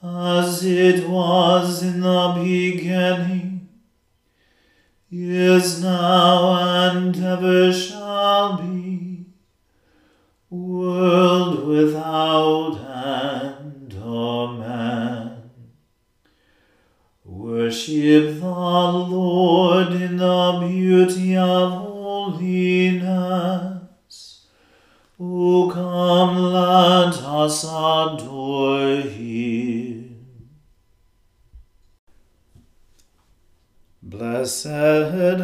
as it was in the beginning, is now, and ever shall be, world without end. Amen. Worship the Lord in the beauty of holiness. O come, let us adore him. Blessed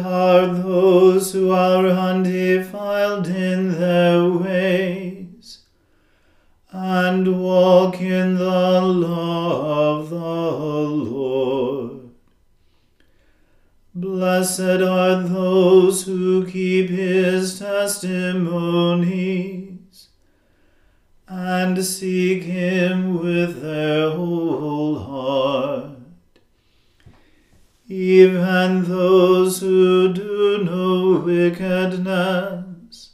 are those who are undefiled in their way, and walk in the law of the Lord. Blessed are those who keep his testimonies, and seek him with their whole heart. Even those who do no wickedness,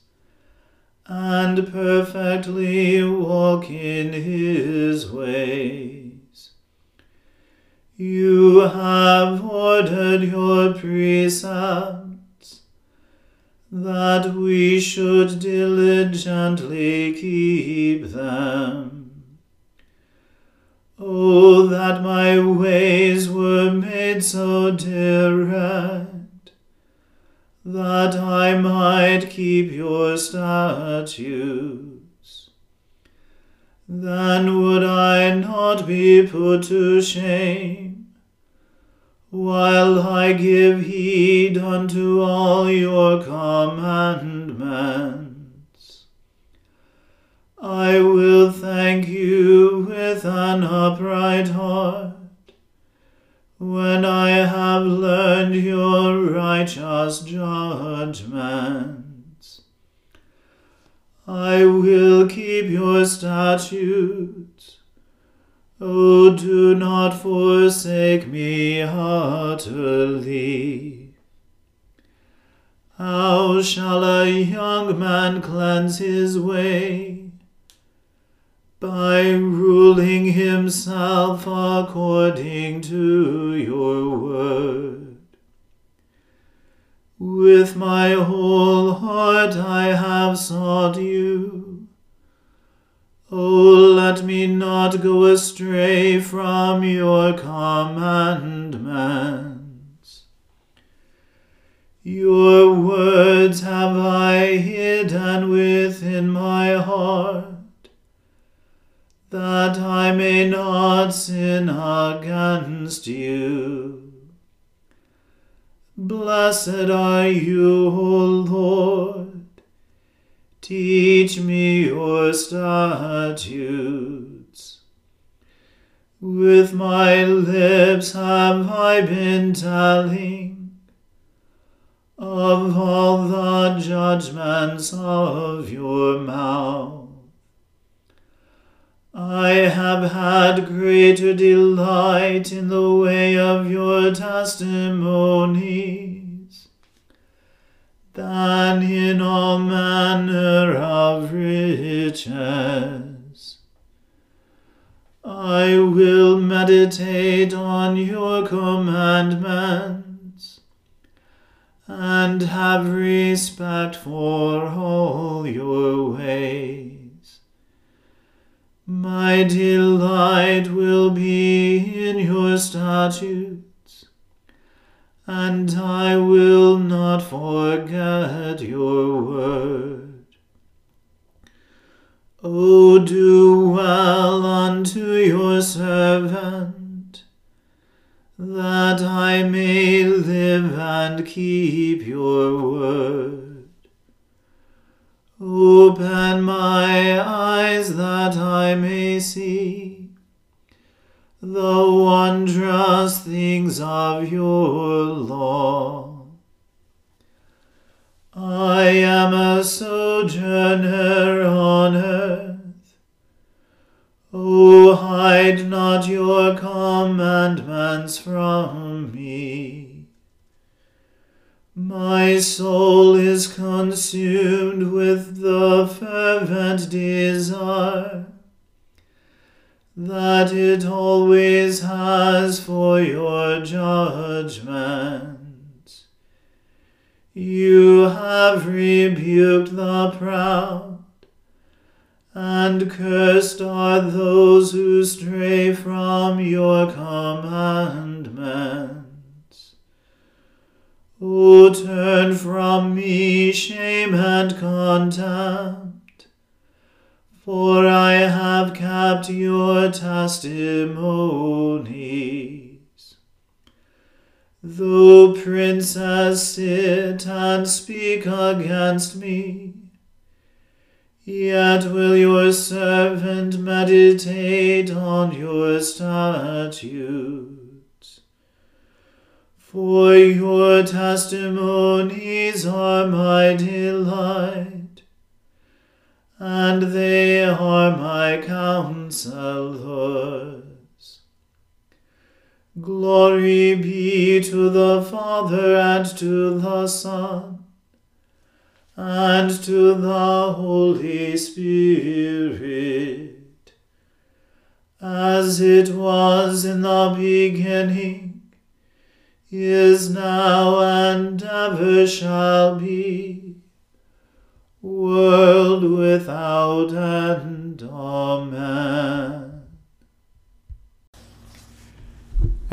and perfectly walk in his ways. You have ordered your precepts, that we should diligently keep them. Oh, that my ways were made so direct, that I might keep your statutes. Then would I not be put to shame, while I give heed unto all your commandments. I will thank you with an upright heart, when I have learned your righteous judgments. I will keep your statutes. O do not forsake me utterly. How shall a young man cleanse his way? By ruling himself according to your word. With my whole heart I have sought you. O let me not go astray from your commandments. Your words have I hidden within my heart, that I may not sin against you. Blessed are you, O Lord. Teach me your statutes. With my lips have I been telling of all the judgments of your mouth. I have had greater delight in the way of your testimonies than in all manner of riches. I will meditate on your commandments and have respect for all your ways. My delight will be in your statutes, and I will not forget your word. O do well unto your servant, that I may live and keep your word. Open my eyes that I may see the wondrous things of your law. I am a sojourner on earth. O hide not your commandments from me. My soul is consumed with the fervent desire that it always has for your judgment. You have rebuked the proud, and cursed are those who stray from your commandment. O turn from me shame and contempt, for I have kept your testimonies. Though princes sit and speak against me, yet will your servant meditate on your statutes. For your testimonies are my delight, and they are my counselors. Glory be to the Father, and to the Son, and to the Holy Spirit, as it was in the beginning, is now, and ever shall be, world without end. Amen.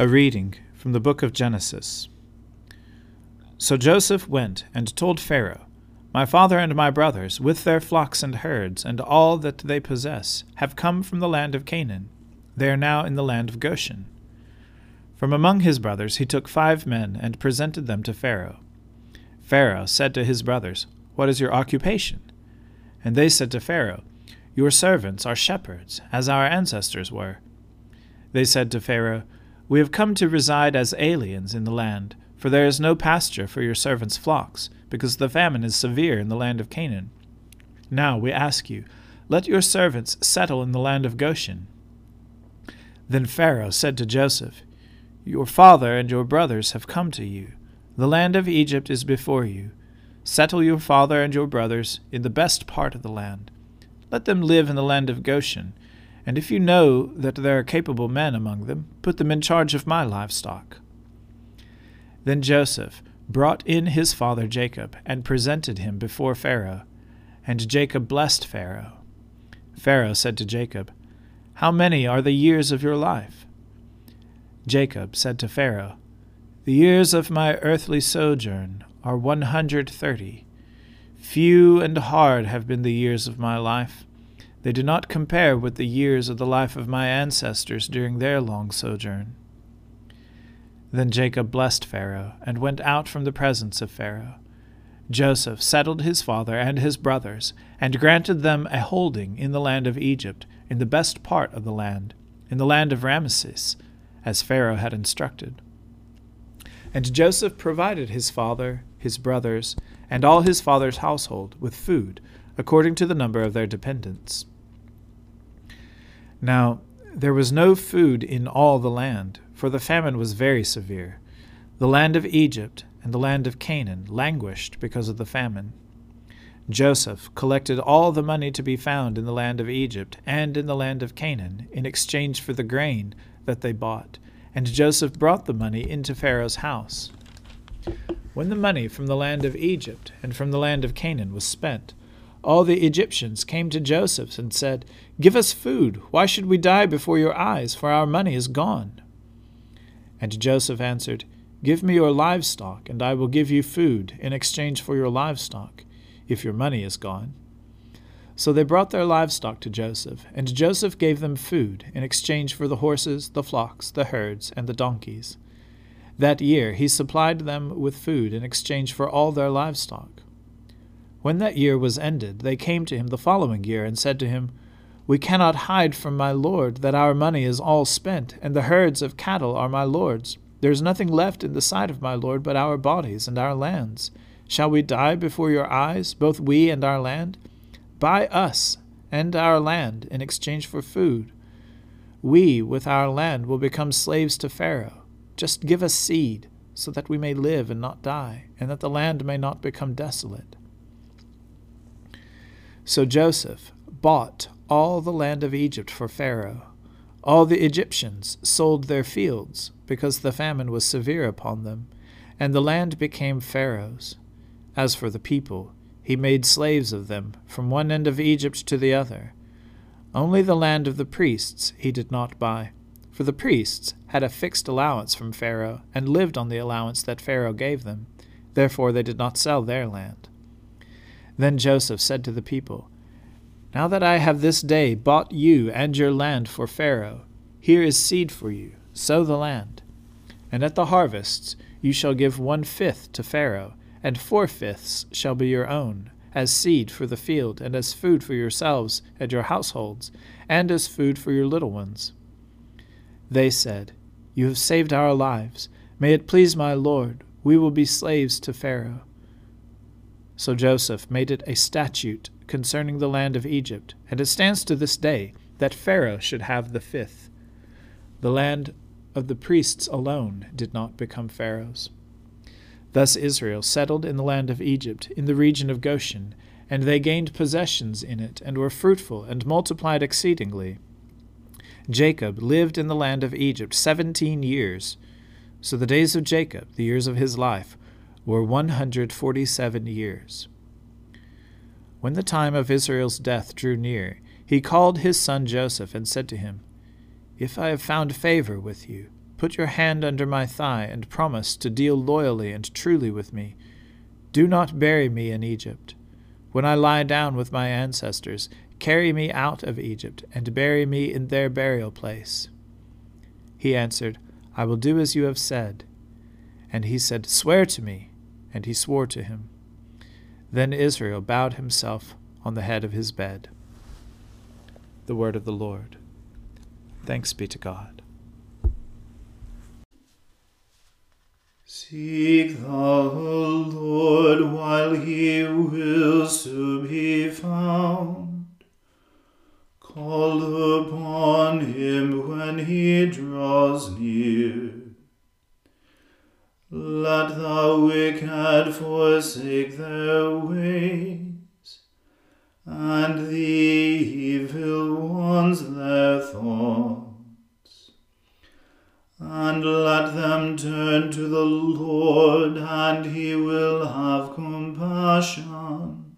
A reading from the book of Genesis. So Joseph went and told Pharaoh, "My father and my brothers, with their flocks and herds, and all that they possess, have come from the land of Canaan. They are now in the land of Goshen." From among his brothers he took 5 men and presented them to Pharaoh. Pharaoh said to his brothers, "What is your occupation?" And they said to Pharaoh, "Your servants are shepherds, as our ancestors were." They said to Pharaoh, "We have come to reside as aliens in the land, for there is no pasture for your servants' flocks, because the famine is severe in the land of Canaan. Now we ask you, let your servants settle in the land of Goshen." Then Pharaoh said to Joseph, "Your father and your brothers have come to you. The land of Egypt is before you. Settle your father and your brothers in the best part of the land. Let them live in the land of Goshen, and if you know that there are capable men among them, put them in charge of my livestock." Then Joseph brought in his father Jacob and presented him before Pharaoh, and Jacob blessed Pharaoh. Pharaoh said to Jacob, "How many are the years of your life?" Jacob said to Pharaoh, "The years of my earthly sojourn are 130. Few and hard have been the years of my life. They do not compare with the years of the life of my ancestors during their long sojourn." Then Jacob blessed Pharaoh and went out from the presence of Pharaoh. Joseph settled his father and his brothers and granted them a holding in the land of Egypt, in the best part of the land, in the land of Ramesses, as Pharaoh had instructed. And Joseph provided his father, his brothers, and all his father's household with food, according to the number of their dependents. Now there was no food in all the land, for the famine was very severe. The land of Egypt and the land of Canaan languished because of the famine. Joseph collected all the money to be found in the land of Egypt and in the land of Canaan in exchange for the grain that they bought, and Joseph brought the money into Pharaoh's house. When the money from the land of Egypt and from the land of Canaan was spent, all the Egyptians came to Joseph and said, "Give us food. Why should we die before your eyes? For our money is gone." And Joseph answered, "Give me your livestock, and I will give you food in exchange for your livestock, if your money is gone." So they brought their livestock to Joseph, and Joseph gave them food in exchange for the horses, the flocks, the herds, and the donkeys. That year he supplied them with food in exchange for all their livestock. When that year was ended, they came to him the following year and said to him, "We cannot hide from my lord that our money is all spent, and the herds of cattle are my lord's. There is nothing left in the sight of my lord but our bodies and our lands. Shall we die before your eyes, both we and our land? Buy us and our land in exchange for food. We with our land will become slaves to Pharaoh. Just give us seed, so that we may live and not die, and that the land may not become desolate." So Joseph bought all the land of Egypt for Pharaoh. All the Egyptians sold their fields, because the famine was severe upon them, and the land became Pharaoh's. As for the people, he made slaves of them, from one end of Egypt to the other. Only the land of the priests he did not buy, for the priests had a fixed allowance from Pharaoh, and lived on the allowance that Pharaoh gave them. Therefore they did not sell their land. Then Joseph said to the people, "Now that I have this day bought you and your land for Pharaoh, here is seed for you, sow the land. And at the harvests you shall give 1/5 to Pharaoh, and 4/5 shall be your own, as seed for the field, and as food for yourselves and your households, and as food for your little ones." They said, "You have saved our lives. May it please my lord, we will be slaves to Pharaoh." So Joseph made it a statute concerning the land of Egypt, and it stands to this day that Pharaoh should have the 5th. The land of the priests alone did not become Pharaoh's. Thus Israel settled in the land of Egypt, in the region of Goshen, and they gained possessions in it, and were fruitful, and multiplied exceedingly. Jacob lived in the land of Egypt 17 years. So the days of Jacob, the years of his life, were 147 years. When the time of Israel's death drew near, he called his son Joseph and said to him, "If I have found favor with you, Put your hand under my thigh and promise to deal loyally and truly with me. Do not bury me in Egypt. When I lie down with my ancestors, carry me out of Egypt and bury me in their burial place." He answered, "I will do as you have said." And he said, "Swear to me." And he swore to him. Then Israel bowed himself on the head of his bed. The word of the Lord. Thanks be to God. Seek thou the Lord while he will soon be found. Call upon him when he draws near. Let the wicked forsake their ways, and the evil ones their thoughts. And let them turn to the Lord, and he will have compassion.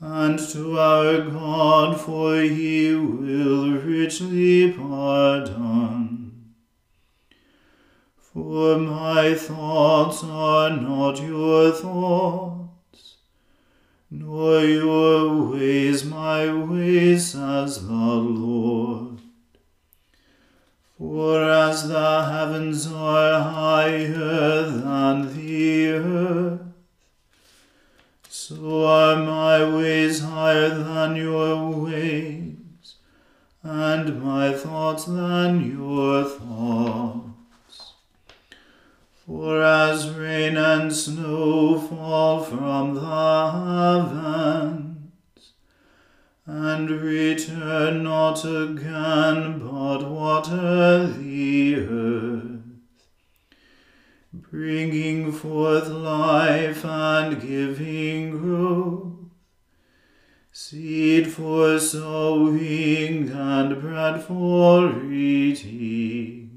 And to our God, for he will richly pardon. For my thoughts are not your thoughts, nor your ways my ways, says the Lord. For as the heavens are higher than the earth, so are my ways higher than your ways, and my thoughts than your thoughts. For as rain and snow fall from the heavens, and return not again, but water the earth, bringing forth life and giving growth, seed for sowing and bread for eating,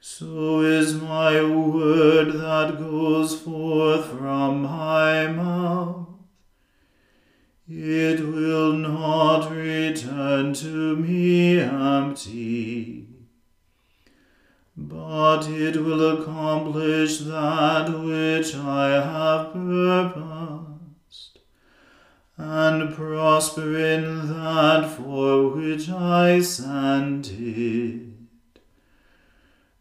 so is my word that goes forth from my mouth. It will not return to me empty, but it will accomplish that which I have purposed, and prosper in that for which I sent it.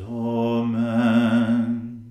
Amen.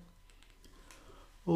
O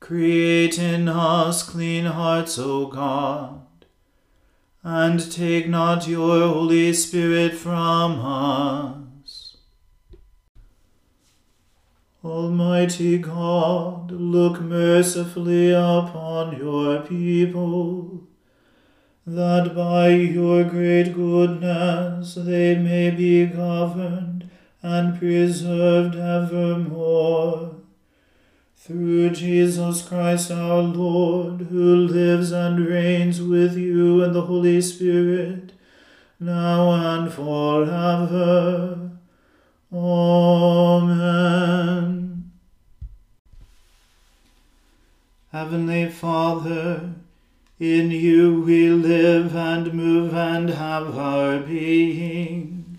Create in us clean hearts, O God, and take not your Holy Spirit from us. Almighty God, look mercifully upon your people, that by your great goodness they may be governed and preserved evermore. Through Jesus Christ our Lord, who lives and reigns with you and the Holy Spirit, now and forever. Amen. Heavenly Father, in you we live and move and have our being.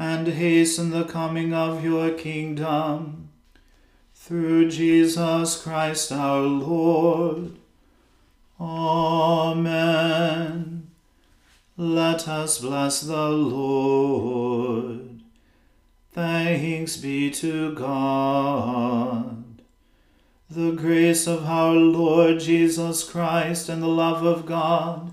and hasten the coming of your kingdom. Through Jesus Christ our Lord. Amen. Let us bless the Lord. Thanks be to God. The grace of our Lord Jesus Christ and the love of God